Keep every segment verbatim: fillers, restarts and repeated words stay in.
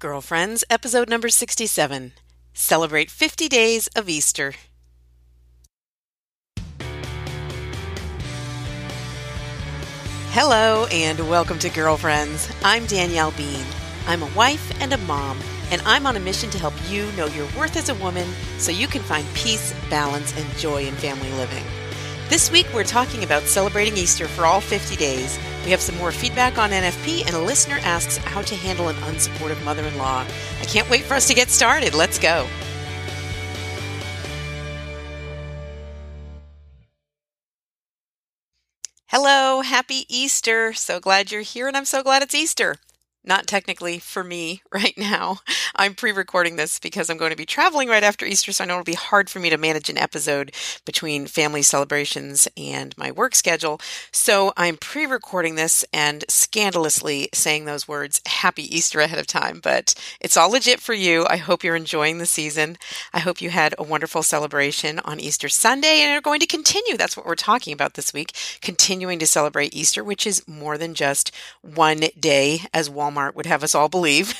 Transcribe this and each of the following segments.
Girlfriends, episode number sixty-seven. Celebrate fifty Days of Easter. Hello and welcome to Girlfriends. I'm Danielle Bean. I'm a wife and a mom, and I'm on a mission to help you know your worth as a woman so you can find peace, balance, and joy in family living. This week we're talking about celebrating Easter for all fifty days. We have some more feedback on N F P, and a listener asks how to handle an unsupportive mother-in-law. I can't wait for us to get started. Let's go. Hello, happy Easter. So glad you're here, and I'm so glad it's Easter. Not technically for me right now. I'm pre-recording this because I'm going to be traveling right after Easter, so I know it'll be hard for me to manage an episode between family celebrations and my work schedule. So I'm pre-recording this and scandalously saying those words, Happy Easter, ahead of time. But it's all legit for you. I hope you're enjoying the season. I hope you had a wonderful celebration on Easter Sunday and are going to continue. That's what we're talking about this week, continuing to celebrate Easter, which is more than just one day, as Walmart would have us all believe.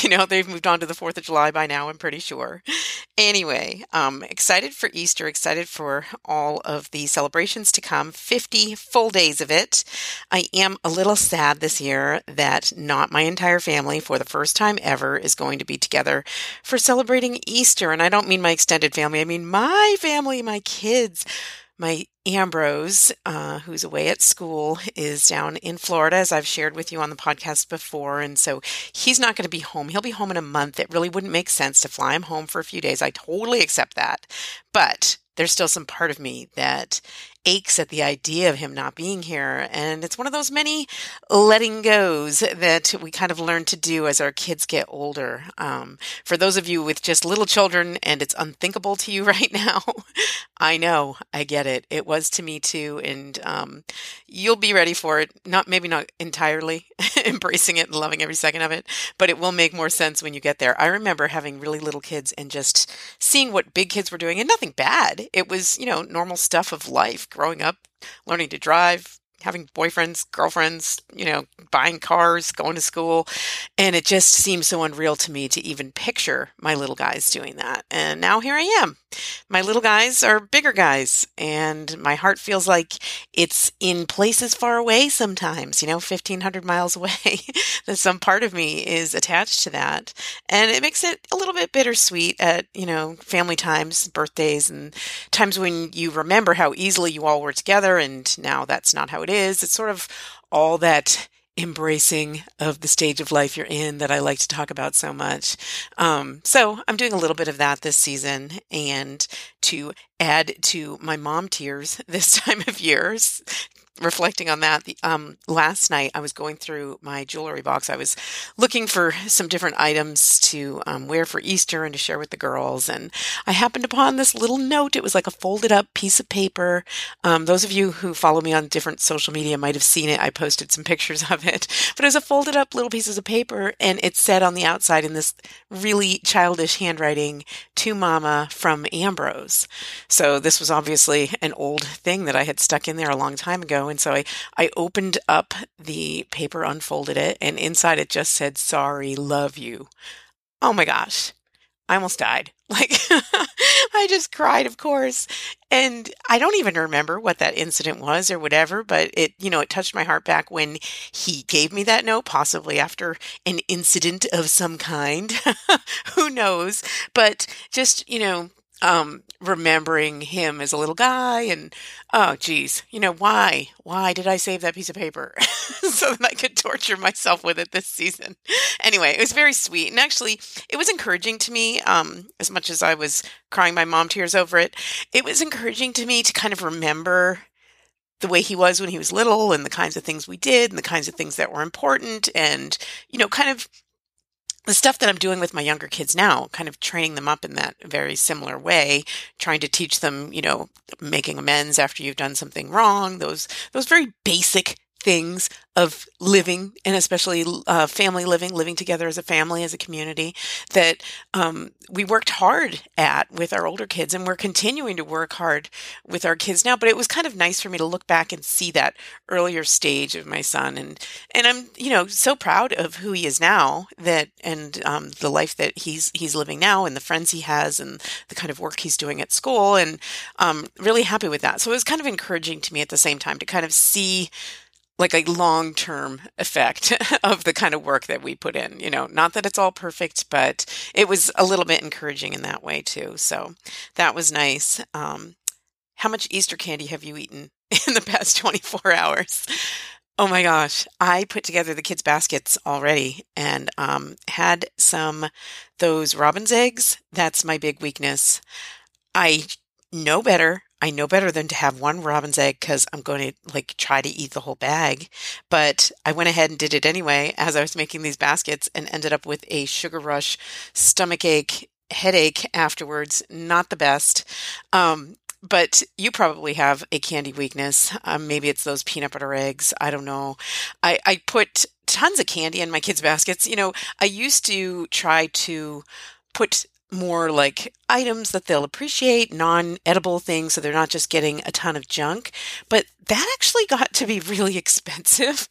You know, they've moved on to the fourth of July by now, I'm pretty sure. Anyway, um, excited for Easter, excited for all of the celebrations to come, fifty full days of it. I am a little sad this year that not my entire family, for the first time ever, is going to be together for celebrating Easter. And I don't mean my extended family, I mean my family, my kids. My Ambrose, uh, who's away at school, is down in Florida, as I've shared with you on the podcast before, and so he's not going to be home. He'll be home in a month. It really wouldn't make sense to fly him home for a few days. I totally accept that, but there's still some part of me that aches at the idea of him not being here, and it's one of those many letting goes that we kind of learn to do as our kids get older. Um, for those of you with just little children, and it's unthinkable to you right now, I know, I get it. It was to me too, and um, you'll be ready for it. Not maybe not entirely embracing it and loving every second of it, but it will make more sense when you get there. I remember having really little kids and just seeing what big kids were doing, and nothing bad. It was, you know, normal stuff of life, growing up, learning to drive, having boyfriends, girlfriends, you know, buying cars, going to school. And it just seemed so unreal to me to even picture my little guys doing that. And now here I am. My little guys are bigger guys. And my heart feels like it's in places far away sometimes, you know, fifteen hundred miles away. That some part of me is attached to that. And it makes it a little bit bittersweet at, you know, family times, birthdays, and times when you remember how easily you all were together. And now that's not how it is. It's sort of all that embracing of the stage of life you're in that I like to talk about so much. Um, so I'm doing a little bit of that this season, and to add to my mom tears this time of year, reflecting on that, the, um, last night I was going through my jewelry box. I was looking for some different items to um, wear for Easter and to share with the girls. And I happened upon this little note. It was like a folded up piece of paper. Um, those of you who follow me on different social media might have seen it. I posted some pictures of it. But it was a folded up little pieces of paper. And it said on the outside in this really childish handwriting, "To Mama from Ambrose." So this was obviously an old thing that I had stuck in there a long time ago. And so I, I opened up the paper, unfolded it, and inside it just said, "Sorry, love you." Oh my gosh. I almost died. Like, I just cried, of course. And I don't even remember what that incident was or whatever, but it, you know, it touched my heart back when he gave me that note, possibly after an incident of some kind. Who knows? But just, you know, Um, remembering him as a little guy, and oh geez, you know, why, why did I save that piece of paper so that I could torture myself with it this season? Anyway, it was very sweet, and actually it was encouraging to me. Um, as much as I was crying my mom tears over it, it was encouraging to me to kind of remember the way he was when he was little, and the kinds of things we did, and the kinds of things that were important, and, you know, kind of the stuff that I'm doing with my younger kids now, kind of training them up in that very similar way, trying to teach them, you know, making amends after you've done something wrong, those those very basic things of living, and especially uh, family living, living together as a family, as a community, that um, we worked hard at with our older kids, and we're continuing to work hard with our kids now. But it was kind of nice for me to look back and see that earlier stage of my son, and and I'm you know so proud of who he is now, that and um, the life that he's he's living now, and the friends he has, and the kind of work he's doing at school, and um, really happy with that. So it was kind of encouraging to me at the same time to kind of see like a long-term effect of the kind of work that we put in, you know, not that it's all perfect, but it was a little bit encouraging in that way too. So that was nice. Um, how much Easter candy have you eaten in the past twenty-four hours? Oh my gosh. I put together the kids' baskets already and um, had some, those robin's eggs. That's my big weakness. I know better. I know better than to have one robin's egg because I'm going to like try to eat the whole bag. But I went ahead and did it anyway as I was making these baskets and ended up with a sugar rush, stomach ache, headache afterwards. Not the best. Um, but you probably have a candy weakness. Um, maybe it's those peanut butter eggs. I don't know. I, I put tons of candy in my kids' baskets. You know, I used to try to put more like items that they'll appreciate, non-edible things, so they're not just getting a ton of junk. But that actually got to be really expensive.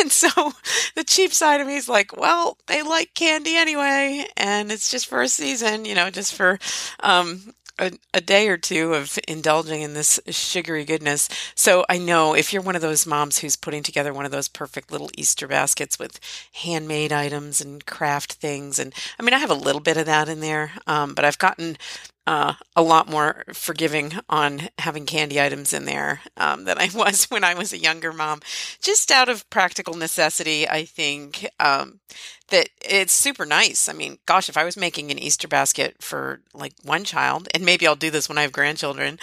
And so the cheap side of me is like, well, they like candy anyway, and it's just for a season, you know, just for um, a, a day or two of indulging in this sugary goodness. So I know if you're one of those moms who's putting together one of those perfect little Easter baskets with handmade items and craft things, and I mean, I have a little bit of that in there, um, but I've gotten uh, a lot more forgiving on having candy items in there um, than I was when I was a younger mom, just out of practical necessity, I think. Um, that it's super nice. I mean, gosh, if I was making an Easter basket for like one child, and maybe I'll do this when I have grandchildren,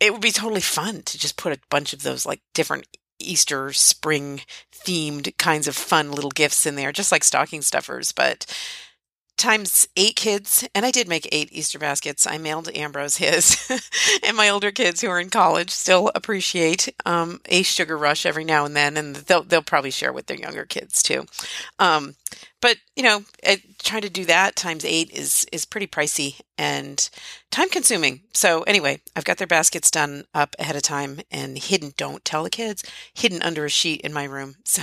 it would be totally fun to just put a bunch of those like different Easter spring themed kinds of fun little gifts in there, just like stocking stuffers. But times eight kids, and I did make eight Easter baskets. I mailed Ambrose his, and my older kids who are in college still appreciate um, a sugar rush every now and then, and they'll they'll probably share with their younger kids too. Um, but you know, it, trying to do that times eight is is pretty pricey and time consuming. So anyway, I've got their baskets done up ahead of time and hidden. Don't tell the kids. Hidden under a sheet in my room, so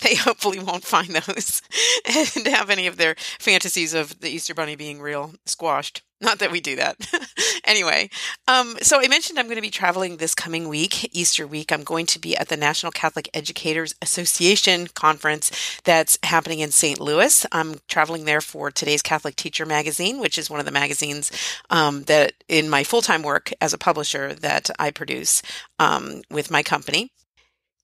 they hopefully won't find those and have any of their fantasies of the Easter Bunny being real squashed. Not that we do that. Anyway, um, so I mentioned I'm going to be traveling this coming week, Easter week. I'm going to be at the National Catholic Educators Association conference that's happening in Saint Louis. I'm traveling there for Today's Catholic Teacher Magazine, which is one of the magazines um, that in my full-time work as a publisher that I produce um, with my company.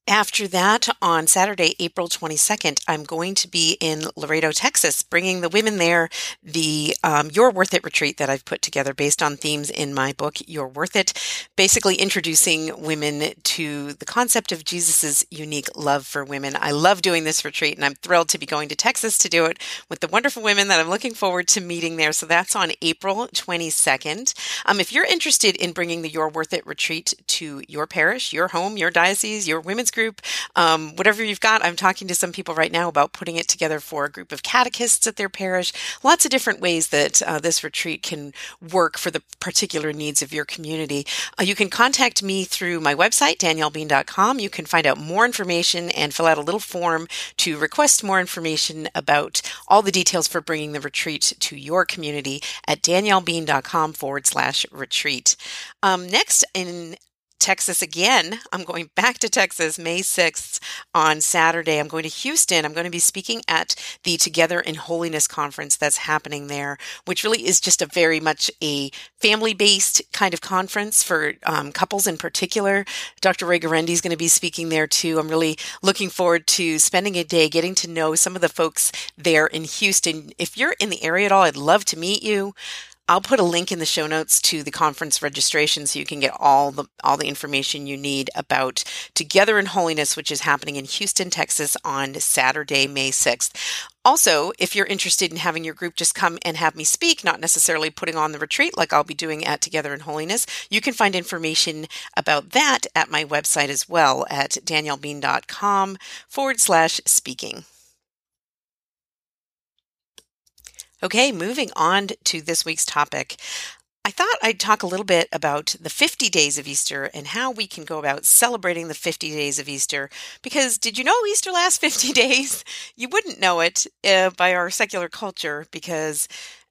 After that, on Saturday, April twenty-second, I'm going to be in Laredo, Texas, bringing the women there the um, You're Worth It retreat that I've put together based on themes in my book, You're Worth It, basically introducing women to the concept of Jesus's unique love for women. I love doing this retreat, and I'm thrilled to be going to Texas to do it with the wonderful women that I'm looking forward to meeting there. So that's on April twenty-second. Um, if you're interested in bringing the You're Worth It retreat to your parish, your home, your diocese, your women's group, um, whatever you've got. I'm talking to some people right now about putting it together for a group of catechists at their parish. Lots of different ways that uh, this retreat can work for the particular needs of your community. Uh, you can contact me through my website, danielle bean dot com. You can find out more information and fill out a little form to request more information about all the details for bringing the retreat to your community at daniellebean.com forward slash retreat. Um, next, in Texas again. I'm going back to Texas May sixth on Saturday. I'm going to Houston. I'm going to be speaking at the Together in Holiness conference that's happening there, which really is just a very much a family-based kind of conference for um, couples in particular. Doctor Ray Garendi is going to be speaking there too. I'm really looking forward to spending a day getting to know some of the folks there in Houston. If you're in the area at all, I'd love to meet you. I'll put a link in the show notes to the conference registration so you can get all the all the information you need about Together in Holiness, which is happening in Houston, Texas on Saturday, May sixth. Also, if you're interested in having your group just come and have me speak, not necessarily putting on the retreat like I'll be doing at Together in Holiness, you can find information about that at my website as well at daniellebean.com forward slash speaking. Okay, moving on to this week's topic. I thought I'd talk a little bit about the fifty days of Easter and how we can go about celebrating the fifty days of Easter. Because did you know Easter lasts fifty days? You wouldn't know it uh, by our secular culture, because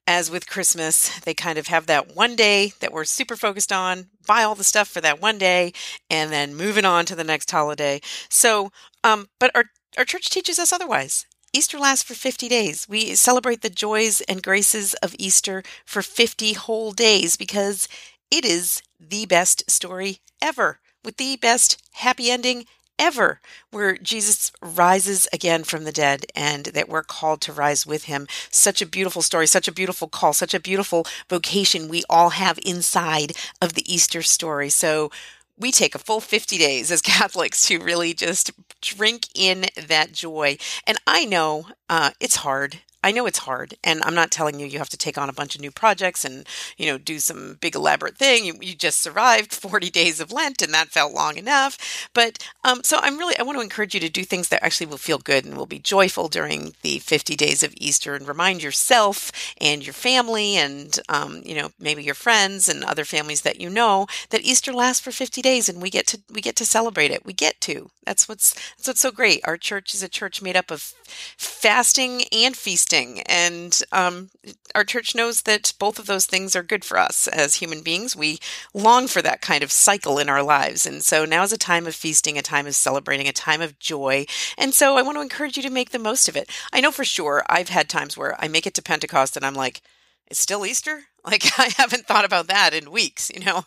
as with Christmas, they kind of have that one day that we're super focused on, buy all the stuff for that one day, and then moving on to the next holiday. So, um, but our, our church teaches us otherwise. Easter lasts for fifty days. We celebrate the joys and graces of Easter for fifty whole days because it is the best story ever, with the best happy ending ever, where Jesus rises again from the dead and that we're called to rise with him. Such a beautiful story, such a beautiful call, such a beautiful vocation we all have inside of the Easter story. So we take a full fifty days as Catholics to really just drink in that joy. And I know uh, it's hard. I know it's hard. And I'm not telling you you have to take on a bunch of new projects and, you know, do some big elaborate thing. You, you just survived forty days of Lent and that felt long enough. But um, so I'm really, I want to encourage you to do things that actually will feel good and will be joyful during the fifty days of Easter, and remind yourself and your family and, um, you know, maybe your friends and other families that you know that Easter lasts for fifty days and we get to, we get to celebrate it. We get to. That's what's, that's what's so great. Our church is a church made up of fasting and feasting. And um, our church knows that both of those things are good for us as human beings. We long for that kind of cycle in our lives. And so now is a time of feasting, a time of celebrating, a time of joy. And so I want to encourage you to make the most of it. I know for sure I've had times where I make it to Pentecost and I'm like, it's still Easter? Like, I haven't thought about that in weeks, you know,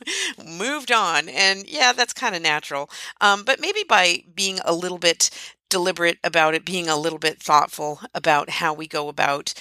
moved on. And yeah, that's kind of natural. Um, but maybe by being a little bit deliberate about it, being a little bit thoughtful about how we go about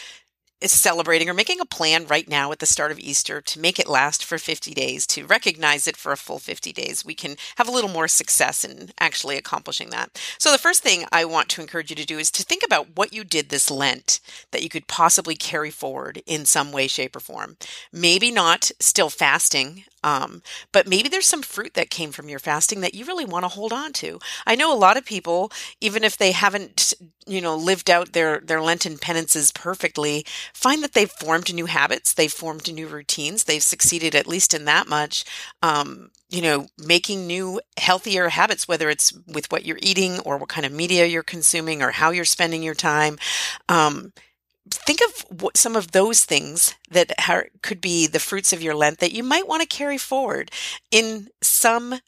celebrating or making a plan right now at the start of Easter to make it last for fifty days, to recognize it for a full fifty days, we can have a little more success in actually accomplishing that. So the first thing I want to encourage you to do is to think about what you did this Lent that you could possibly carry forward in some way, shape, or form. Maybe not still fasting, Um, but maybe there's some fruit that came from your fasting that you really want to hold on to. I know a lot of people, even if they haven't, you know, lived out their, their Lenten penances perfectly, find that they've formed new habits, they've formed new routines, they've succeeded at least in that much, um, you know, making new healthier habits, whether it's with what you're eating or what kind of media you're consuming or how you're spending your time. Um, Think of what, some of those things that are, could be the fruits of your Lent that you might want to carry forward in some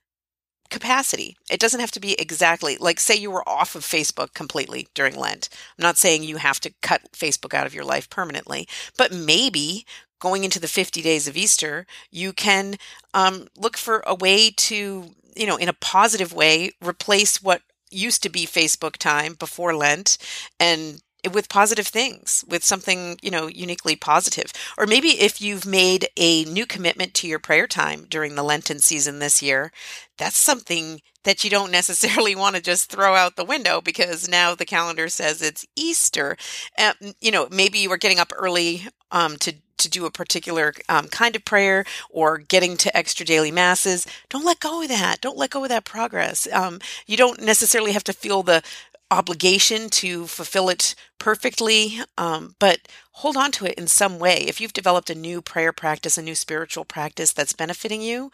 capacity. It doesn't have to be exactly, like say you were off of Facebook completely during Lent. I'm not saying you have to cut Facebook out of your life permanently, but maybe going into the fifty days of Easter, you can um, look for a way to, you know, in a positive way, replace what used to be Facebook time before Lent and with positive things, with something, you know, uniquely positive. Or maybe if you've made a new commitment to your prayer time during the Lenten season this year, that's something that you don't necessarily want to just throw out the window because now the calendar says it's Easter. Um, you know, maybe you were getting up early um, to to do a particular um, kind of prayer or getting to extra daily masses. Don't let go of that. Don't let go of that progress. Um, you don't necessarily have to feel the obligation to fulfill it perfectly, um, but hold on to it in some way. If you've developed a new prayer practice, a new spiritual practice that's benefiting you,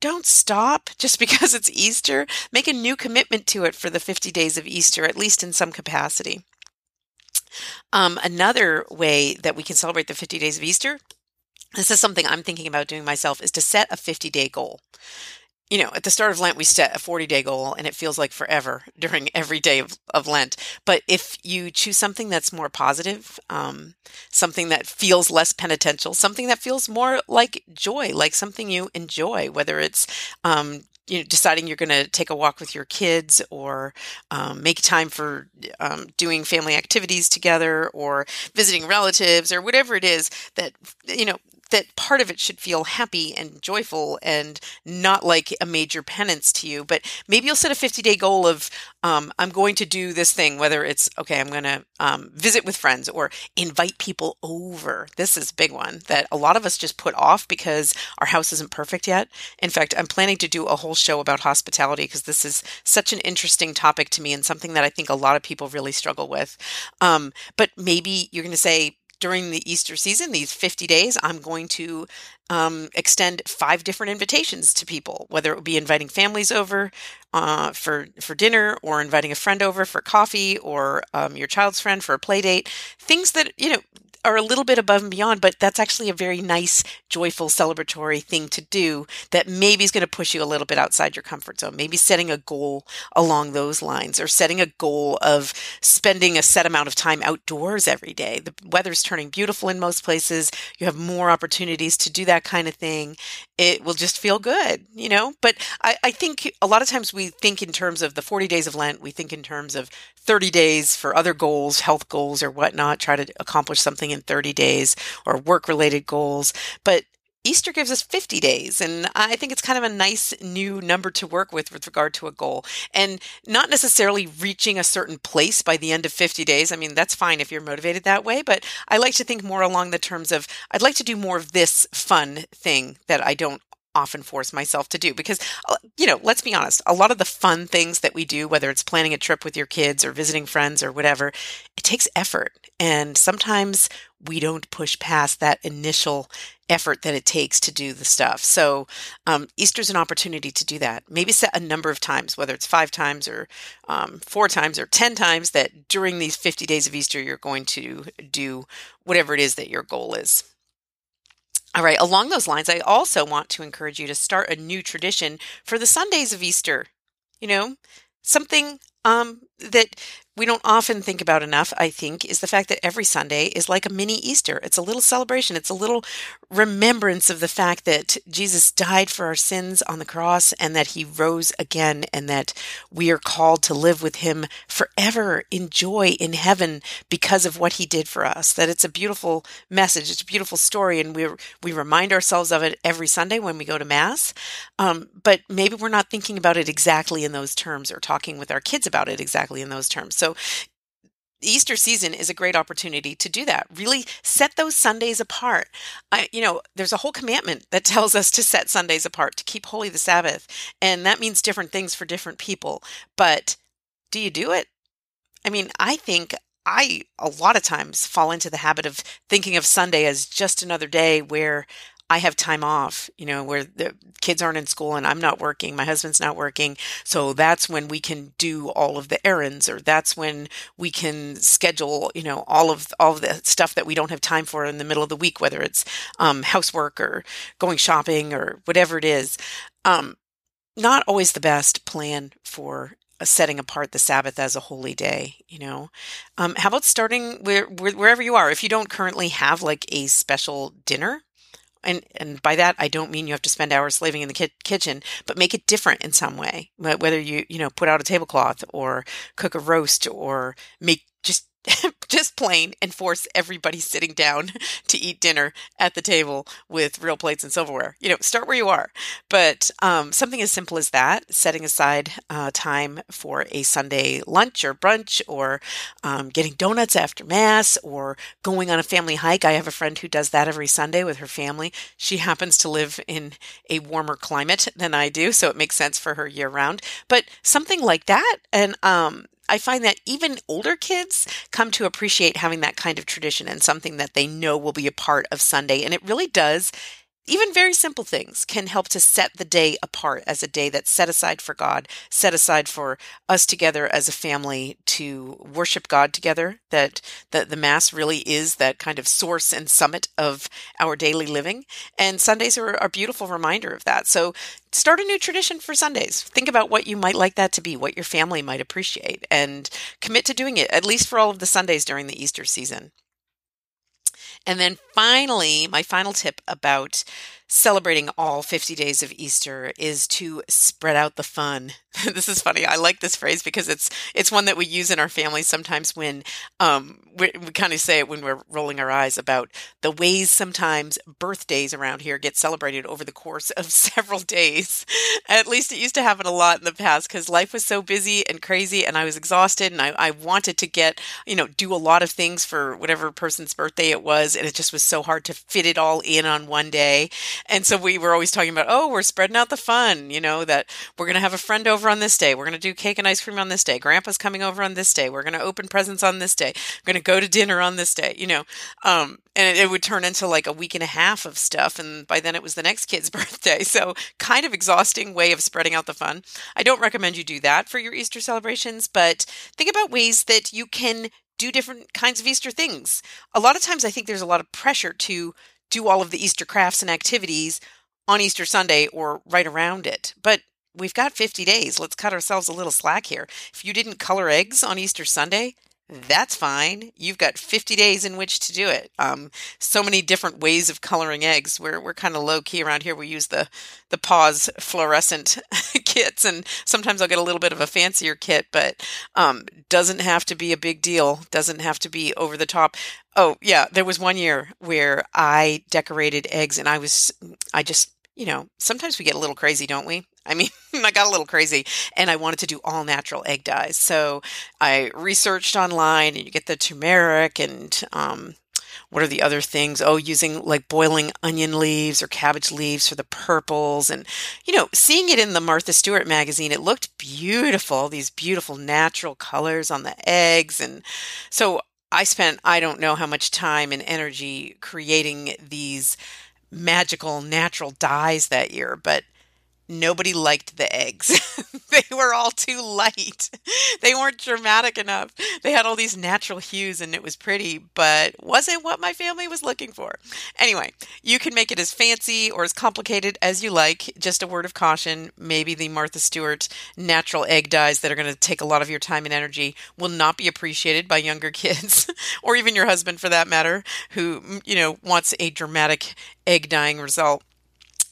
don't stop just because it's Easter. Make a new commitment to it for the fifty days of Easter, at least in some capacity. Um, another way that we can celebrate the fifty days of Easter, this is something I'm thinking about doing myself, is to set a fifty-day goal. You know, at the start of Lent, we set a forty-day goal, and it feels like forever during every day of, of Lent. But if you choose something that's more positive, um, something that feels less penitential, something that feels more like joy, like something you enjoy, whether it's um, you know, deciding you're going to take a walk with your kids or um, make time for um, doing family activities together or visiting relatives or whatever it is that, you know, that part of it should feel happy and joyful and not like a major penance to you. But maybe you'll set a fifty-day goal of, um, I'm going to do this thing, whether it's, okay, I'm going to um, visit with friends or invite people over. This is a big one that a lot of us just put off because our house isn't perfect yet. In fact, I'm planning to do a whole show about hospitality because this is such an interesting topic to me and something that I think a lot of people really struggle with. Um, but maybe you're going to say, during the Easter season, these fifty days, I'm going to um, extend five different invitations to people, whether it would be inviting families over uh, for, for dinner or inviting a friend over for coffee or um, your child's friend for a play date, things that, you know, are a little bit above and beyond, but that's actually a very nice, joyful, celebratory thing to do that maybe is going to push you a little bit outside your comfort zone. Maybe setting a goal along those lines or setting a goal of spending a set amount of time outdoors every day. The weather's turning beautiful in most places. You have more opportunities to do that kind of thing. It will just feel good, you know? But I, I think a lot of times we think in terms of the forty days of Lent, we think in terms of thirty days for other goals, health goals or whatnot, try to accomplish something in thirty days or work-related goals. But Easter gives us fifty days. And I think it's kind of a nice new number to work with with regard to a goal and not necessarily reaching a certain place by the end of fifty days. I mean, that's fine if you're motivated that way, but I like to think more along the terms of I'd like to do more of this fun thing that I don't often force myself to do because, you know, let's be honest, a lot of the fun things that we do, whether it's planning a trip with your kids or visiting friends or whatever, it takes effort. And sometimes we don't push past that initial effort that it takes to do the stuff. So um, Easter's an opportunity to do that. Maybe set a number of times, whether it's five times or um, four times or ten times that during these fifty days of Easter, you're going to do whatever it is that your goal is. All right, along those lines, I also want to encourage you to start a new tradition for the Sundays of Easter, you know, something um, that we don't often think about enough, I think, is the fact that every Sunday is like a mini Easter. It's a little celebration. It's a little remembrance of the fact that Jesus died for our sins on the cross and that he rose again and that we are called to live with him forever in joy in heaven because of what he did for us. That it's a beautiful message. It's a beautiful story. And we we remind ourselves of it every Sunday when we go to Mass. Um, but maybe we're not thinking about it exactly in those terms or talking with our kids about it exactly in those terms. So So Easter season is a great opportunity to do that. Really set those Sundays apart. I, you know, there's a whole commandment that tells us to set Sundays apart, to keep holy the Sabbath. And that means different things for different people. But do you do it? I mean, I think I, a lot of times, fall into the habit of thinking of Sunday as just another day where I have time off, you know, where the kids aren't in school and I'm not working, my husband's not working. So that's when we can do all of the errands or that's when we can schedule, you know, all of all of the stuff that we don't have time for in the middle of the week, whether it's um, housework or going shopping or whatever it is. Um, not always the best plan for setting apart the Sabbath as a holy day, you know. Um, how about starting where, wherever you are? If you don't currently have like a special dinner, And and by that, I don't mean you have to spend hours slaving in the ki- kitchen, but make it different in some way, whether you, you know, put out a tablecloth or cook a roast or make just just plain and force everybody sitting down to eat dinner at the table with real plates and silverware. You know, start where you are. But um, something as simple as that, setting aside uh, time for a Sunday lunch or brunch or um, getting donuts after Mass or going on a family hike. I have a friend who does that every Sunday with her family. She happens to live in a warmer climate than I do, so it makes sense for her year round. But something like that and um I find that even older kids come to appreciate having that kind of tradition and something that they know will be a part of Sunday. And it really does, even very simple things can help to set the day apart as a day that's set aside for God, set aside for us together as a family to worship God together, that, that the Mass really is that kind of source and summit of our daily living. And Sundays are a beautiful reminder of that. So start a new tradition for Sundays. Think about what you might like that to be, what your family might appreciate, and commit to doing it, at least for all of the Sundays during the Easter season. And then finally, my final tip about celebrating all fifty days of Easter is to spread out the fun. This is funny. I like this phrase because it's it's one that we use in our families sometimes when um, we, we kind of say it when we're rolling our eyes about the ways sometimes birthdays around here get celebrated over the course of several days. At least it used to happen a lot in the past because life was so busy and crazy and I was exhausted and I, I wanted to get, you know, do a lot of things for whatever person's birthday it was, and it just was so hard to fit it all in on one day. And so we were always talking about, oh, we're spreading out the fun, you know, that we're going to have a friend over on this day. We're going to do cake and ice cream on this day. Grandpa's coming over on this day. We're going to open presents on this day. We're going to go to dinner on this day, you know. Um, and it, it would turn into like a week and a half of stuff. And by then it was the next kid's birthday. So kind of exhausting way of spreading out the fun. I don't recommend you do that for your Easter celebrations, but think about ways that you can do different kinds of Easter things. A lot of times I think there's a lot of pressure to do all of the Easter crafts and activities on Easter Sunday or right around it. But we've got fifty days. Let's cut ourselves a little slack here. If you didn't color eggs on Easter Sunday, that's fine. You've got fifty days in which to do it. Um, so many different ways of coloring eggs. We're we're kind of low key around here. We use the the Paws fluorescent kits, and sometimes I'll get a little bit of a fancier kit, but um, doesn't have to be a big deal. Doesn't have to be over the top. Oh yeah, there was one year where I decorated eggs, and I was I just you know sometimes we get a little crazy, don't we? I mean, I got a little crazy and I wanted to do all natural egg dyes. So I researched online and you get the turmeric and um, what are the other things? Oh, using like boiling onion leaves or cabbage leaves for the purples. And, you know, seeing it in the Martha Stewart magazine, it looked beautiful, these beautiful natural colors on the eggs. And so I spent, I don't know how much time and energy creating these magical natural dyes that year, but nobody liked the eggs. They were all too light. They weren't dramatic enough. They had all these natural hues and it was pretty, but wasn't what my family was looking for. Anyway, you can make it as fancy or as complicated as you like. Just a word of caution, maybe the Martha Stewart natural egg dyes that are going to take a lot of your time and energy will not be appreciated by younger kids or even your husband for that matter, who, you know, wants a dramatic egg dyeing result.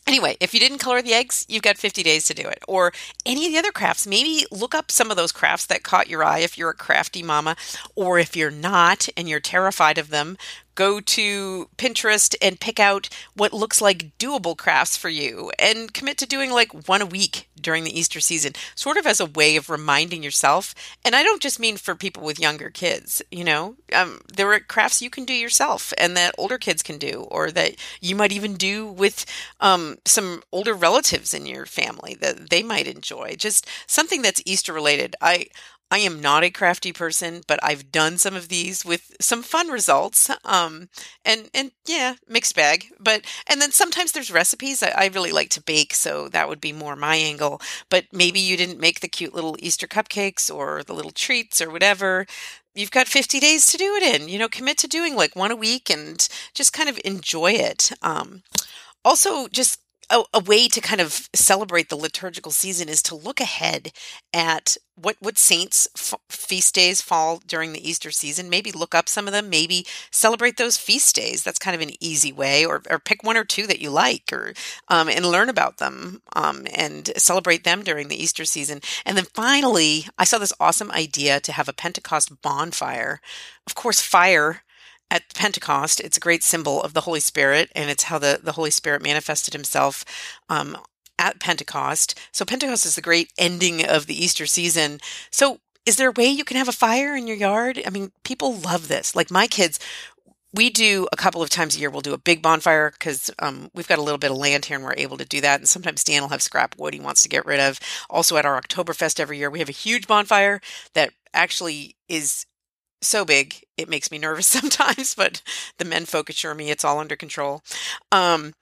Anyway, if you didn't color the eggs, you've got fifty days to do it. Or any of the other crafts. Maybe look up some of those crafts that caught your eye if you're a crafty mama. Or if you're not and you're terrified of them, go to Pinterest and pick out what looks like doable crafts for you and commit to doing like one a week during the Easter season, sort of as a way of reminding yourself. And I don't just mean for people with younger kids, you know, um, there are crafts you can do yourself and that older kids can do, or that you might even do with um, some older relatives in your family that they might enjoy, just something that's Easter related. I I am not a crafty person, but I've done some of these with some fun results. Um, and, and yeah, mixed bag. But, and then sometimes there's recipes. I, I really like to bake, so that would be more my angle. But maybe you didn't make the cute little Easter cupcakes or the little treats or whatever. You've got fifty days to do it in. You know, commit to doing like one a week and just kind of enjoy it. Um, also, just A, a way to kind of celebrate the liturgical season is to look ahead at what, what saints' f- feast days fall during the Easter season. Maybe look up some of them. Maybe celebrate those feast days. That's kind of an easy way. Or, or pick one or two that you like, or um, and learn about them um, and celebrate them during the Easter season. And then finally, I saw this awesome idea to have a Pentecost bonfire. Of course, fire at Pentecost, it's a great symbol of the Holy Spirit, and it's how the, the Holy Spirit manifested himself um, at Pentecost. So Pentecost is the great ending of the Easter season. So is there a way you can have a fire in your yard? I mean, people love this. Like my kids, we do a couple of times a year, we'll do a big bonfire because um, we've got a little bit of land here and we're able to do that. And sometimes Dan will have scrap wood he wants to get rid of. Also at our Oktoberfest every year, we have a huge bonfire that actually is so big, it makes me nervous sometimes, but the men folk assure me it's all under control. Um,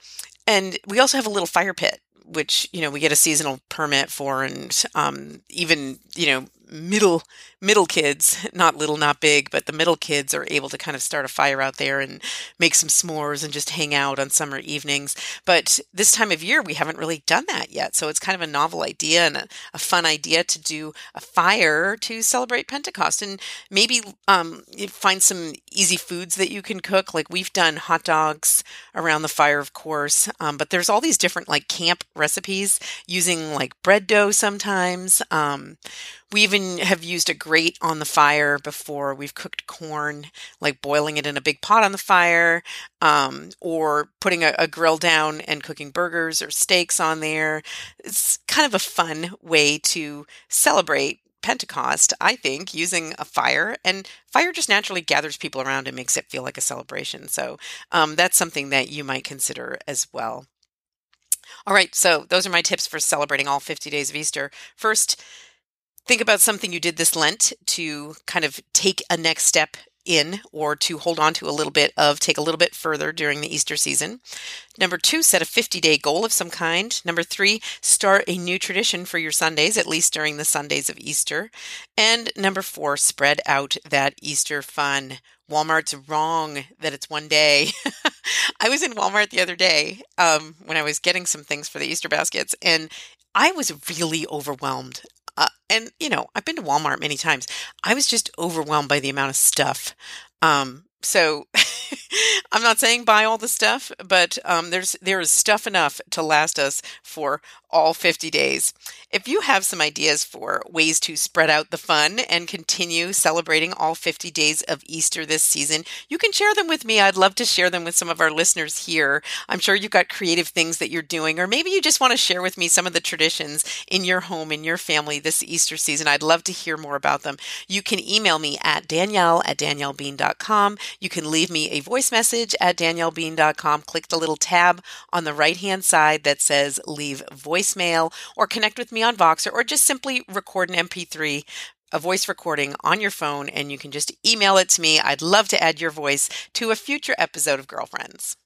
and we also have a little fire pit, which, you know, we get a seasonal permit for, and um, even, you know, middle middle kids, not little, not big, but the middle kids are able to kind of start a fire out there and make some s'mores and just hang out on summer evenings. But this time of year, we haven't really done that yet. So it's kind of a novel idea and a, a fun idea to do a fire to celebrate Pentecost, and maybe um, find some easy foods that you can cook. Like we've done hot dogs around the fire, of course, um, but there's all these different like camp recipes using like bread dough sometimes. Um, we even have used a grate on the fire before. We've cooked corn, like boiling it in a big pot on the fire, um, or putting a, a grill down and cooking burgers or steaks on there. It's kind of a fun way to celebrate Pentecost, I think, using a fire. And fire just naturally gathers people around and makes it feel like a celebration. So um, that's something that you might consider as well. All right, so those are my tips for celebrating all fifty days of Easter. First, think about something you did this Lent to kind of take a next step in, or to hold on to a little bit of, take a little bit further during the Easter season. Number two, set a fifty-day goal of some kind. Number three, start a new tradition for your Sundays, at least during the Sundays of Easter. And number four, spread out that Easter fun. Walmart's wrong that it's one day. I was in Walmart the other day um, when I was getting some things for the Easter baskets, and I was really overwhelmed. Uh, and, you know, I've been to Walmart many times. I was just overwhelmed by the amount of stuff. Um, so I'm not saying buy all the stuff, but um, there's there is stuff enough to last us for all fifty days. If you have some ideas for ways to spread out the fun and continue celebrating all fifty days of Easter this season, you can share them with me. I'd love to share them with some of our listeners here. I'm sure you've got creative things that you're doing, or maybe you just want to share with me some of the traditions in your home, in your family this Easter season. I'd love to hear more about them. You can email me at danielle at daniellebean dot com. You can leave me a voice message at daniellebean dot com. Click the little tab on the right-hand side that says leave voicemail, or connect with me on Voxer, or just simply record an M P three, a voice recording on your phone, and you can just email it to me. I'd love to add your voice to a future episode of Girlfriends.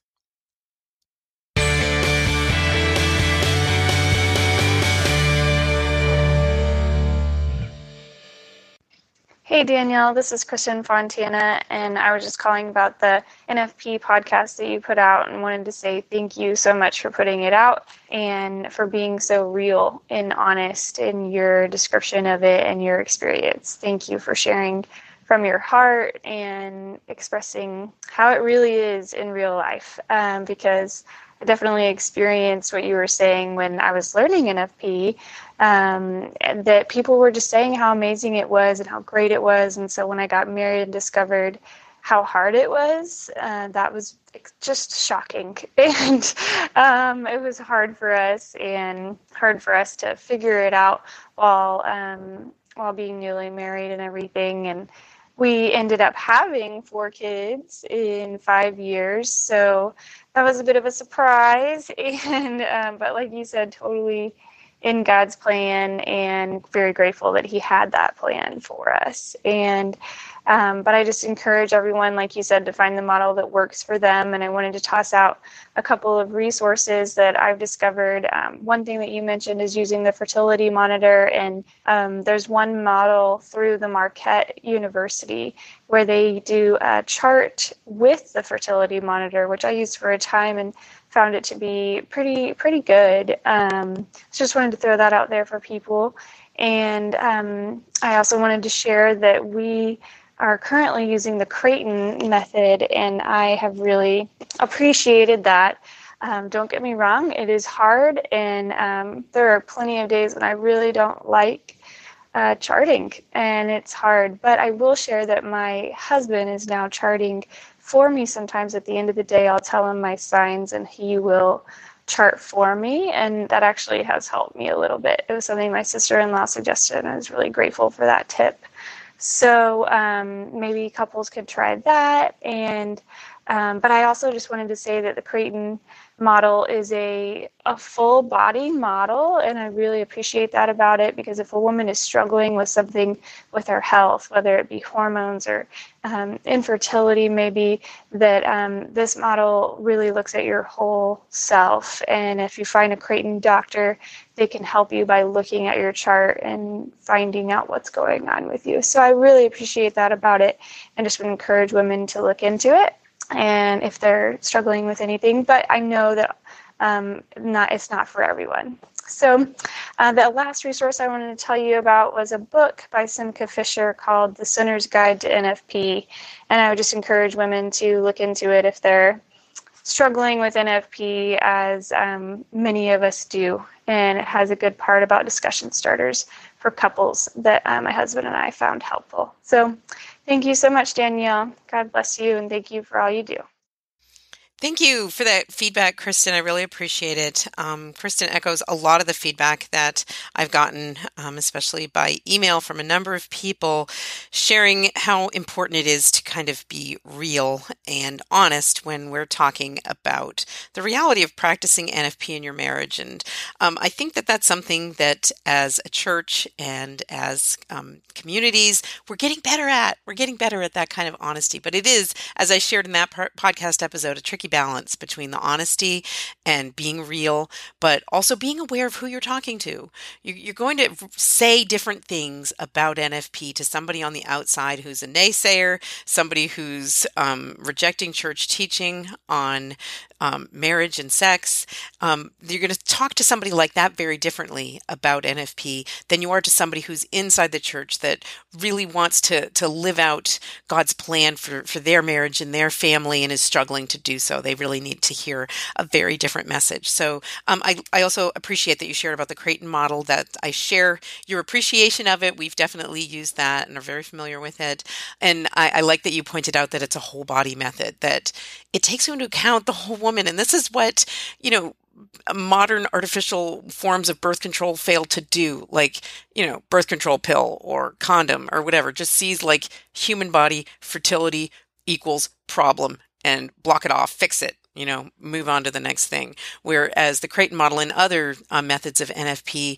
Hey, Danielle, this is Kristen Fontana, and I was just calling about the N F P podcast that you put out and wanted to say thank you so much for putting it out and for being so real and honest in your description of it and your experience. Thank you for sharing from your heart and expressing how it really is in real life, um, because I definitely experienced what you were saying when I was learning N F P, um, that people were just saying how amazing it was and how great it was. And so when I got married and discovered how hard it was, uh, that was just shocking. And um, it was hard for us and hard for us to figure it out while, um, while being newly married and everything. And we ended up having four kids in five years. So that was a bit of a surprise. And, um, but like you said, totally in God's plan, and very grateful that he had that plan for us. And, um, but I just encourage everyone, like you said, to find the model that works for them. And I wanted to toss out a couple of resources that I've discovered. Um, one thing that you mentioned is using the fertility monitor. And um, there's one model through the Marquette University where they do a chart with the fertility monitor, which I used for a time and found it to be pretty, pretty good. Um, so just wanted to throw that out there for people. And um, I also wanted to share that we are currently using the Creighton method, and I have really appreciated that. Um, don't get me wrong, it is hard, and um, there are plenty of days when I really don't like uh, charting, and it's hard. But I will share that my husband is now charting for me. Sometimes at the end of the day, I'll tell him my signs, and he will chart for me, and that actually has helped me a little bit. It was something my sister-in-law suggested, and I was really grateful for that tip. So um, maybe couples could try that. And Um, but I also just wanted to say that the Creighton model is a, a full body model, and I really appreciate that about it, because if a woman is struggling with something with her health, whether it be hormones or um, infertility maybe, that um, this model really looks at your whole self. And if you find a Creighton doctor, they can help you by looking at your chart and finding out what's going on with you. So I really appreciate that about it, and just would encourage women to look into it, and if they're struggling with anything. But I know that um, not it's not for everyone. So uh, the last resource I wanted to tell you about was a book by Simca Fisher called The Center's Guide to N F P. And I would just encourage women to look into it if they're struggling with N F P, as um, many of us do. And it has a good part about discussion starters for couples that uh, my husband and I found helpful. So thank you so much, Danielle. God bless you, and thank you for all you do. Thank you for that feedback, Kristen. I really appreciate it. Um, Kristen echoes a lot of the feedback that I've gotten, um, especially by email from a number of people, sharing how important it is to kind of be real and honest when we're talking about the reality of practicing N F P in your marriage. And um, I think that that's something that as a church and as um, communities, we're getting better at. We're getting better at that kind of honesty. But it is, as I shared in that par- podcast episode, a tricky balance between the honesty and being real, but also being aware of who you're talking to. You're going to say different things about N F P to somebody on the outside who's a naysayer, somebody who's um, rejecting church teaching on um, marriage and sex. Um, you're going to talk to somebody like that very differently about N F P than you are to somebody who's inside the church that really wants to to live out God's plan for, for their marriage and their family and is struggling to do so. So they really need to hear a very different message. So um, I, I also appreciate that you shared about the Creighton model, that I share your appreciation of it. We've definitely used that and are very familiar with it. And I, I like that you pointed out that it's a whole body method, that it takes into account the whole woman. And this is what, you know, modern artificial forms of birth control fail to do, like, you know, birth control pill or condom or whatever, just sees like human body fertility equals problem, and block it off, fix it, you know, move on to the next thing. Whereas the Creighton model and other uh, methods of N F P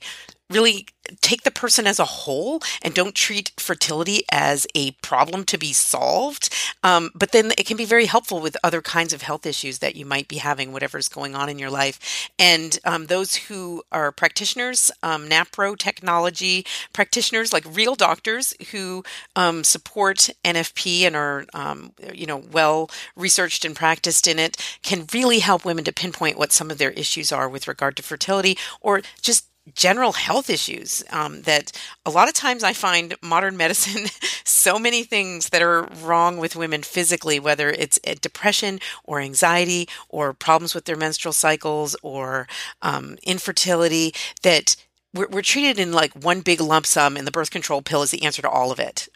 really take the person as a whole and don't treat fertility as a problem to be solved. Um, but then it can be very helpful with other kinds of health issues that you might be having, whatever's going on in your life. And um, those who are practitioners, um, NAPRO technology practitioners, like real doctors who um, support N F P and are, um, you know, well researched and practiced in it, can really help women to pinpoint what some of their issues are with regard to fertility or just general health issues um, that a lot of times I find modern medicine, so many things that are wrong with women physically, whether it's depression or anxiety or problems with their menstrual cycles or um, infertility, that we're, we're treated in like one big lump sum, and the birth control pill is the answer to all of it,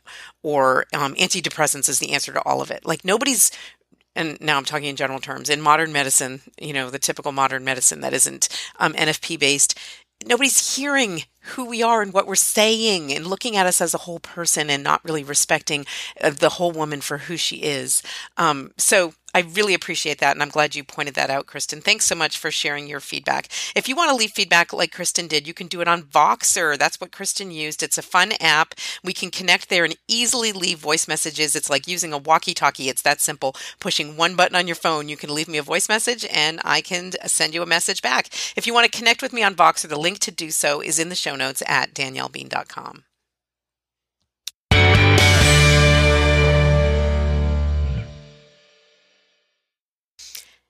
or um, antidepressants is the answer to all of it. Like nobody's And now I'm talking in general terms. In modern medicine, you know, the typical modern medicine that isn't um, N F P based, nobody's hearing who we are and what we're saying and looking at us as a whole person and not really respecting the whole woman for who she is. Um, so I really appreciate that. And I'm glad you pointed that out, Kristen. Thanks so much for sharing your feedback. If you want to leave feedback like Kristen did, you can do it on Voxer. That's what Kristen used. It's a fun app. We can connect there and easily leave voice messages. It's like using a walkie-talkie. It's that simple. Pushing one button on your phone, you can leave me a voice message and I can send you a message back. If you want to connect with me on Voxer, the link to do so is in the show notes at danielle bean dot com.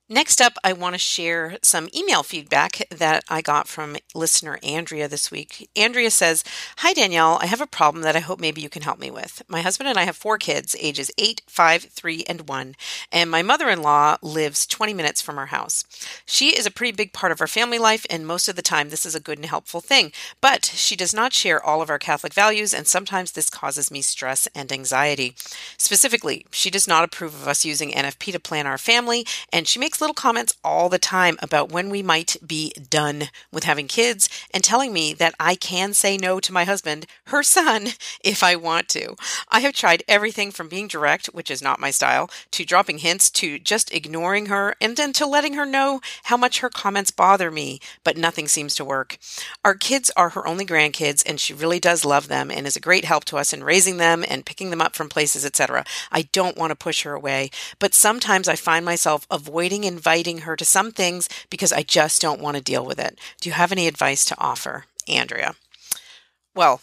Next up, I want to share some email feedback that I got from listener Andrea this week. Andrea says, "Hi, Danielle. I have a problem that I hope maybe you can help me with. My husband and I have four kids, ages eight, five, three, and one, and my mother-in-law lives twenty minutes from our house. She is a pretty big part of our family life, and most of the time this is a good and helpful thing, but she does not share all of our Catholic values, and sometimes this causes me stress and anxiety. Specifically, she does not approve of us using N F P to plan our family, and she makes makes little comments all the time about when we might be done with having kids and telling me that I can say no to my husband, her son, if I want to. I have tried everything from being direct, which is not my style, to dropping hints, to just ignoring her, and then to letting her know how much her comments bother me, but nothing seems to work. Our kids are her only grandkids, and she really does love them and is a great help to us in raising them and picking them up from places, et cetera. I don't want to push her away, but sometimes I find myself avoiding inviting her to some things because I just don't want to deal with it. Do you have any advice to offer, Andrea? Well,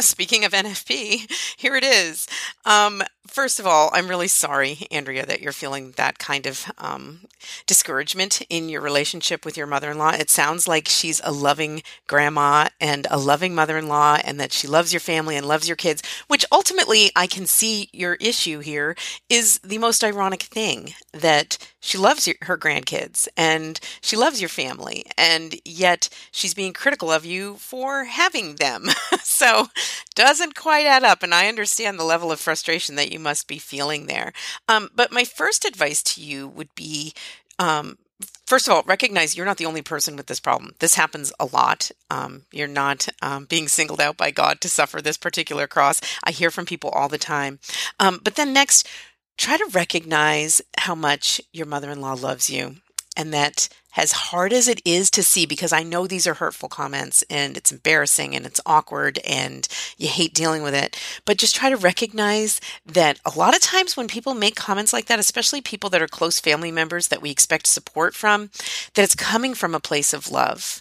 speaking of N F P, here it is. Um, first of all, I'm really sorry, Andrea, that you're feeling that kind of um, discouragement in your relationship with your mother-in-law. It sounds like she's a loving grandma and a loving mother-in-law and that she loves your family and loves your kids, which ultimately I can see your issue here is the most ironic thing, that she loves your, her grandkids and she loves your family, and yet she's being critical of you for having them. So doesn't quite add up, and I understand the level of frustration that you must be feeling there. Um, but my first advice to you would be, um, first of all, recognize you're not the only person with this problem. This happens a lot. Um, you're not um, being singled out by God to suffer this particular cross. I hear from people all the time. Um, but then next, try to recognize how much your mother-in-law loves you, and that as hard as it is to see, because I know these are hurtful comments and it's embarrassing and it's awkward and you hate dealing with it, but just try to recognize that a lot of times when people make comments like that, especially people that are close family members that we expect support from, that it's coming from a place of love.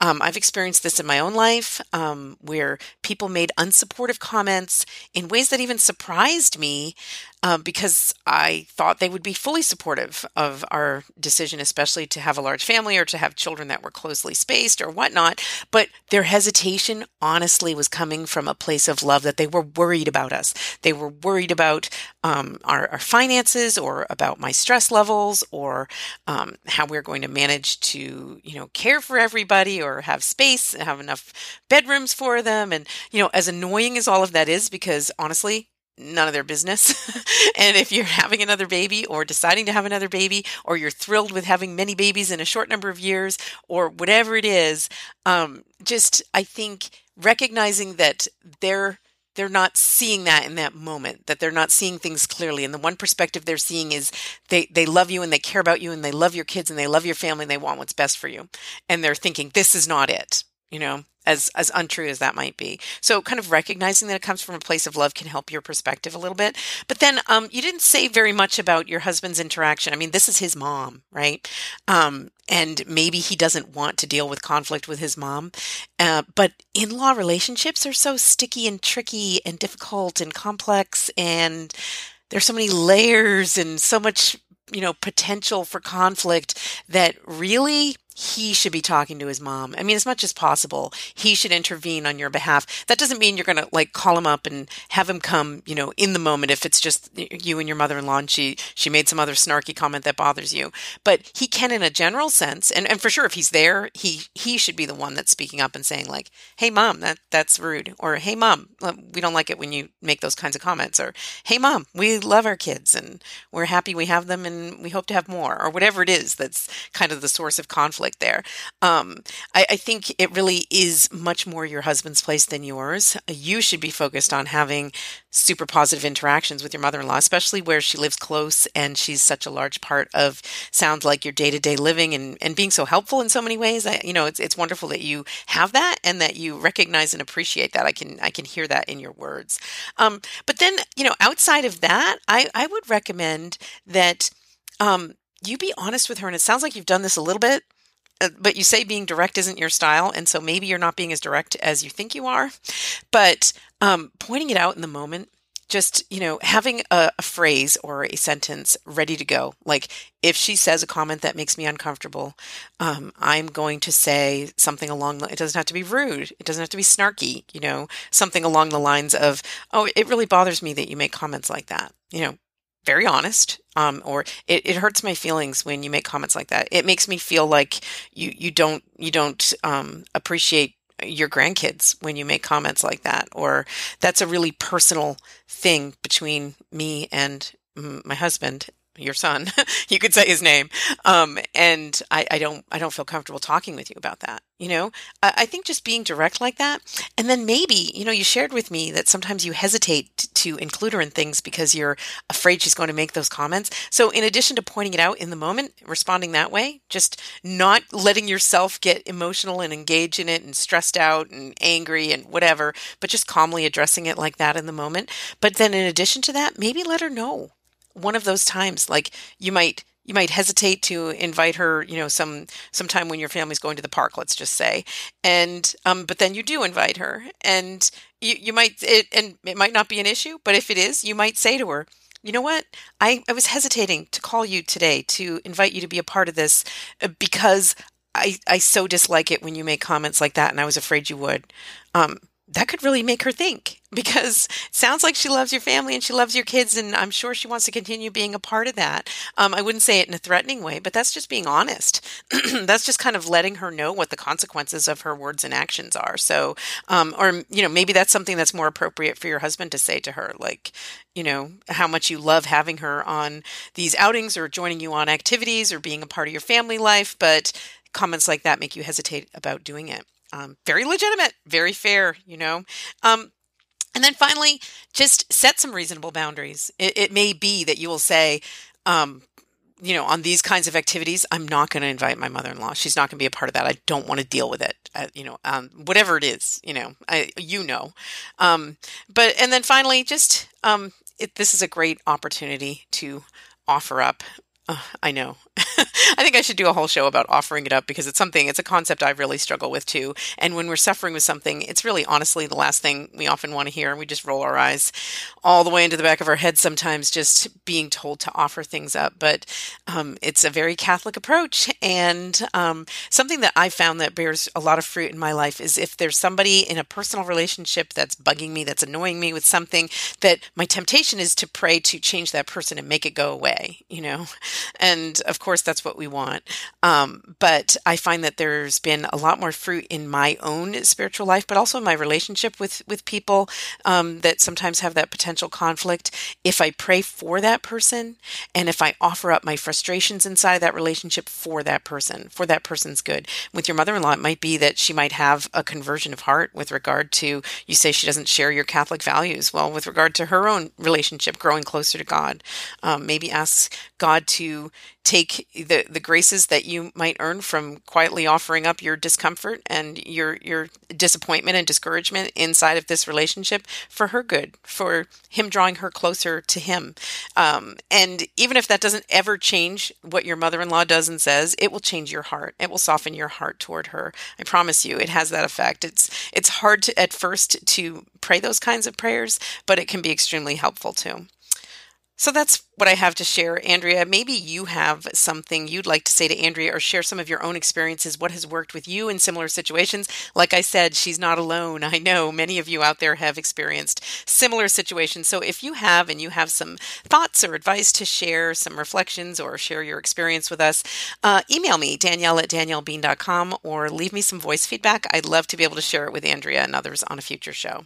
Um, I've experienced this in my own life, um, where people made unsupportive comments in ways that even surprised me, uh, because I thought they would be fully supportive of our decision, especially to have a large family or to have children that were closely spaced or whatnot. But their hesitation, honestly, was coming from a place of love, that they were worried about us. They were worried about um, our, our finances, or about my stress levels, or um, how we're going to manage to, you know, care for everybody, or Or have space and have enough bedrooms for them. And, you know, as annoying as all of that is, because honestly, none of their business. And if you're having another baby or deciding to have another baby, or you're thrilled with having many babies in a short number of years, or whatever it is, um, just, I think, recognizing that they're They're not seeing that in that moment, that they're not seeing things clearly. And the one perspective they're seeing is they, they love you and they care about you and they love your kids and they love your family and they want what's best for you. And they're thinking, this is not it, you know, as, as untrue as that might be. So kind of recognizing that it comes from a place of love can help your perspective a little bit. But then um, you didn't say very much about your husband's interaction. I mean, this is his mom, right? Um, and maybe he doesn't want to deal with conflict with his mom. Uh, but in-law relationships are so sticky and tricky and difficult and complex, and there's so many layers and so much, you know, potential for conflict, that really he should be talking to his mom. I mean, as much as possible, he should intervene on your behalf. That doesn't mean you're going to like call him up and have him come, you know, in the moment if it's just you and your mother-in-law and she, she made some other snarky comment that bothers you. But he can in a general sense, and, and for sure if he's there, he, he should be the one that's speaking up and saying like, hey mom, that, that's rude. Or hey mom, we don't like it when you make those kinds of comments. Or hey mom, we love our kids and we're happy we have them and we hope to have more. Or whatever it is that's kind of the source of conflict there. Um, I, I think it really is much more your husband's place than yours. You should be focused on having super positive interactions with your mother-in-law, especially where she lives close and she's such a large part of, sounds like, your day-to-day living and, and being so helpful in so many ways. I, you know, it's it's wonderful that you have that and that you recognize and appreciate that. I can I can hear that in your words. Um, but then, you know, outside of that, I, I would recommend that um, you be honest with her. And it sounds like you've done this a little bit, but you say being direct isn't your style, and so maybe you're not being as direct as you think you are. But um, pointing it out in the moment, just, you know, having a, a phrase or a sentence ready to go. Like, if she says a comment that makes me uncomfortable, um, I'm going to say something along, the, it doesn't have to be rude. It doesn't have to be snarky, you know, something along the lines of, oh, it really bothers me that you make comments like that, you know. Very honest, um, or it, it hurts my feelings when you make comments like that. It makes me feel like you you don't you don't um, appreciate your grandkids when you make comments like that, or that's a really personal thing between me and my husband. your son, you could say his name. Um, and I, I don't, I don't feel comfortable talking with you about that. You know, I, I think just being direct like that. And then maybe, you know, you shared with me that sometimes you hesitate to, to include her in things because you're afraid she's going to make those comments. So in addition to pointing it out in the moment, responding that way, just not letting yourself get emotional and engage in it and stressed out and angry and whatever, but just calmly addressing it like that in the moment. But then in addition to that, maybe let her know one of those times, like you might you might hesitate to invite her, you know, some sometime when your family's going to the park, let's just say, and um, but then you do invite her, and you you might it, and it might not be an issue, but if it is, you might say to her, you know what, I, I was hesitating to call you today to invite you to be a part of this because I I so dislike it when you make comments like that, and I was afraid you would. Um, that could really make her think, because it sounds like she loves your family and she loves your kids, and I'm sure she wants to continue being a part of that. Um, I wouldn't say it in a threatening way, but that's just being honest. That's just kind of letting her know what the consequences of her words and actions are. So, um, or, you know, maybe that's something that's more appropriate for your husband to say to her, like, you know, how much you love having her on these outings or joining you on activities or being a part of your family life, but comments like that make you hesitate about doing it. Um, very legitimate, very fair, you know. Um, and then finally, just set some reasonable boundaries. It, it may be that you will say, um, you know, on these kinds of activities, I'm not going to invite my mother-in-law. She's not going to be a part of that. I don't want to deal with it. I, you know, um, whatever it is, you know, I, you know. Um, but, and then finally, just, um, it, this is a great opportunity to offer up. Uh, I know. I think I should do a whole show about offering it up, because it's something, it's a concept I really struggle with too. And when we're suffering with something, it's really honestly the last thing we often want to hear. And we just roll our eyes all the way into the back of our head sometimes, just being told to offer things up. But um, it's a very Catholic approach. And um, something that I found that bears a lot of fruit in my life is if there's somebody in a personal relationship that's bugging me, that's annoying me with something, that my temptation is to pray to change that person and make it go away, you know? And of course, that's what we want. Um, but I find that there's been a lot more fruit in my own spiritual life, but also in my relationship with, with people um, that sometimes have that potential conflict. If I pray for that person, and if I offer up my frustrations inside of that relationship for that person, for that person's good. With your mother-in-law, it might be that she might have a conversion of heart with regard to, you say she doesn't share your Catholic values. Well, with regard to her own relationship, growing closer to God, um, maybe ask God to take the, the graces that you might earn from quietly offering up your discomfort and your your disappointment and discouragement inside of this relationship for her good, for him drawing her closer to him. Um, and even if that doesn't ever change what your mother-in-law does and says, it will change your heart. It will soften your heart toward her. I promise you, it has that effect. It's it's hard to, at first to pray those kinds of prayers, but it can be extremely helpful too. So that's what I have to share. Andrea, maybe you have something you'd like to say to Andrea, or share some of your own experiences, what has worked with you in similar situations. Like I said, she's not alone. I know many of you out there have experienced similar situations. So if you have, and you have some thoughts or advice to share, some reflections, or share your experience with us, uh, email me, Danielle at danielle bean dot com, or leave me some voice feedback. I'd love to be able to share it with Andrea and others on a future show.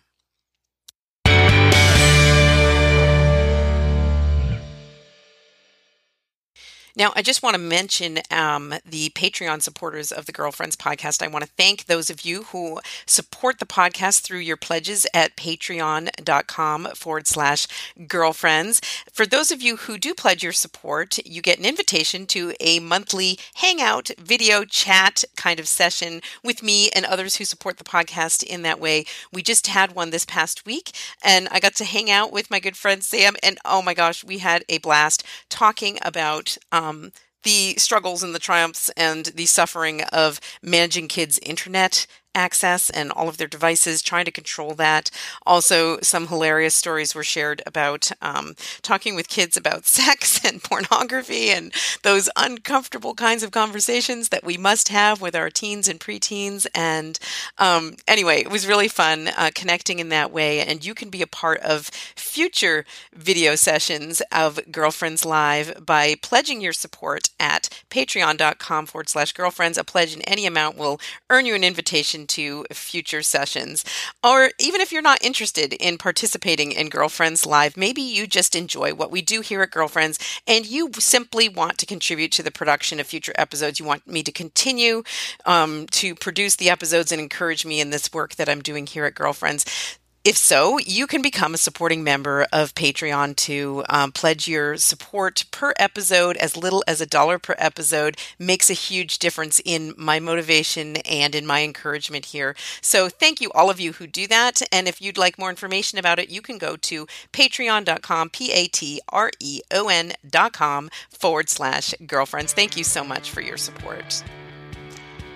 Now, I just want to mention um, the Patreon supporters of the Girlfriends Podcast. I want to thank those of you who support the podcast through your pledges at patreon.com forward slash girlfriends. For those of you who do pledge your support, you get an invitation to a monthly hangout, video chat kind of session with me and others who support the podcast in that way. We just had one this past week, and I got to hang out with my good friend Sam, and oh my gosh, we had a blast talking about Um, Um, the struggles and the triumphs and the suffering of managing kids' internet access and all of their devices, trying to control that. Also, some hilarious stories were shared about um, talking with kids about sex and pornography and those uncomfortable kinds of conversations that we must have with our teens and preteens. And um, anyway, it was really fun uh, connecting in that way. And you can be a part of future video sessions of Girlfriends Live by pledging your support at patreon.com forward slash girlfriends. A pledge in any amount will earn you an invitation attention to future sessions. Or even if you're not interested in participating in Girlfriends Live, maybe you just enjoy what we do here at Girlfriends and you simply want to contribute to the production of future episodes. You want me to continue um, to produce the episodes and encourage me in this work that I'm doing here at Girlfriends. If so, you can become a supporting member of Patreon to um, pledge your support per episode. As little as a dollar per episode makes a huge difference in my motivation and in my encouragement here. So thank you, all of you who do that. And if you'd like more information about it, you can go to patreon dot com, P A T R E O N dot com forward slash girlfriends. Thank you so much for your support.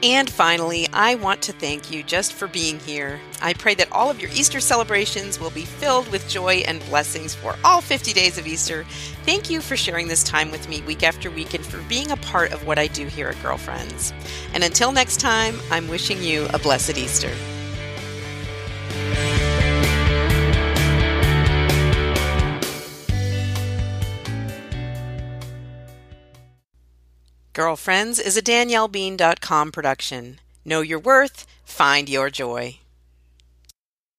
And finally, I want to thank you just for being here. I pray that all of your Easter celebrations will be filled with joy and blessings for all fifty days of Easter. Thank you for sharing this time with me week after week and for being a part of what I do here at Girlfriends. And until next time, I'm wishing you a blessed Easter. Girlfriends is a Danielle Bean dot com production. Know your worth, find your joy.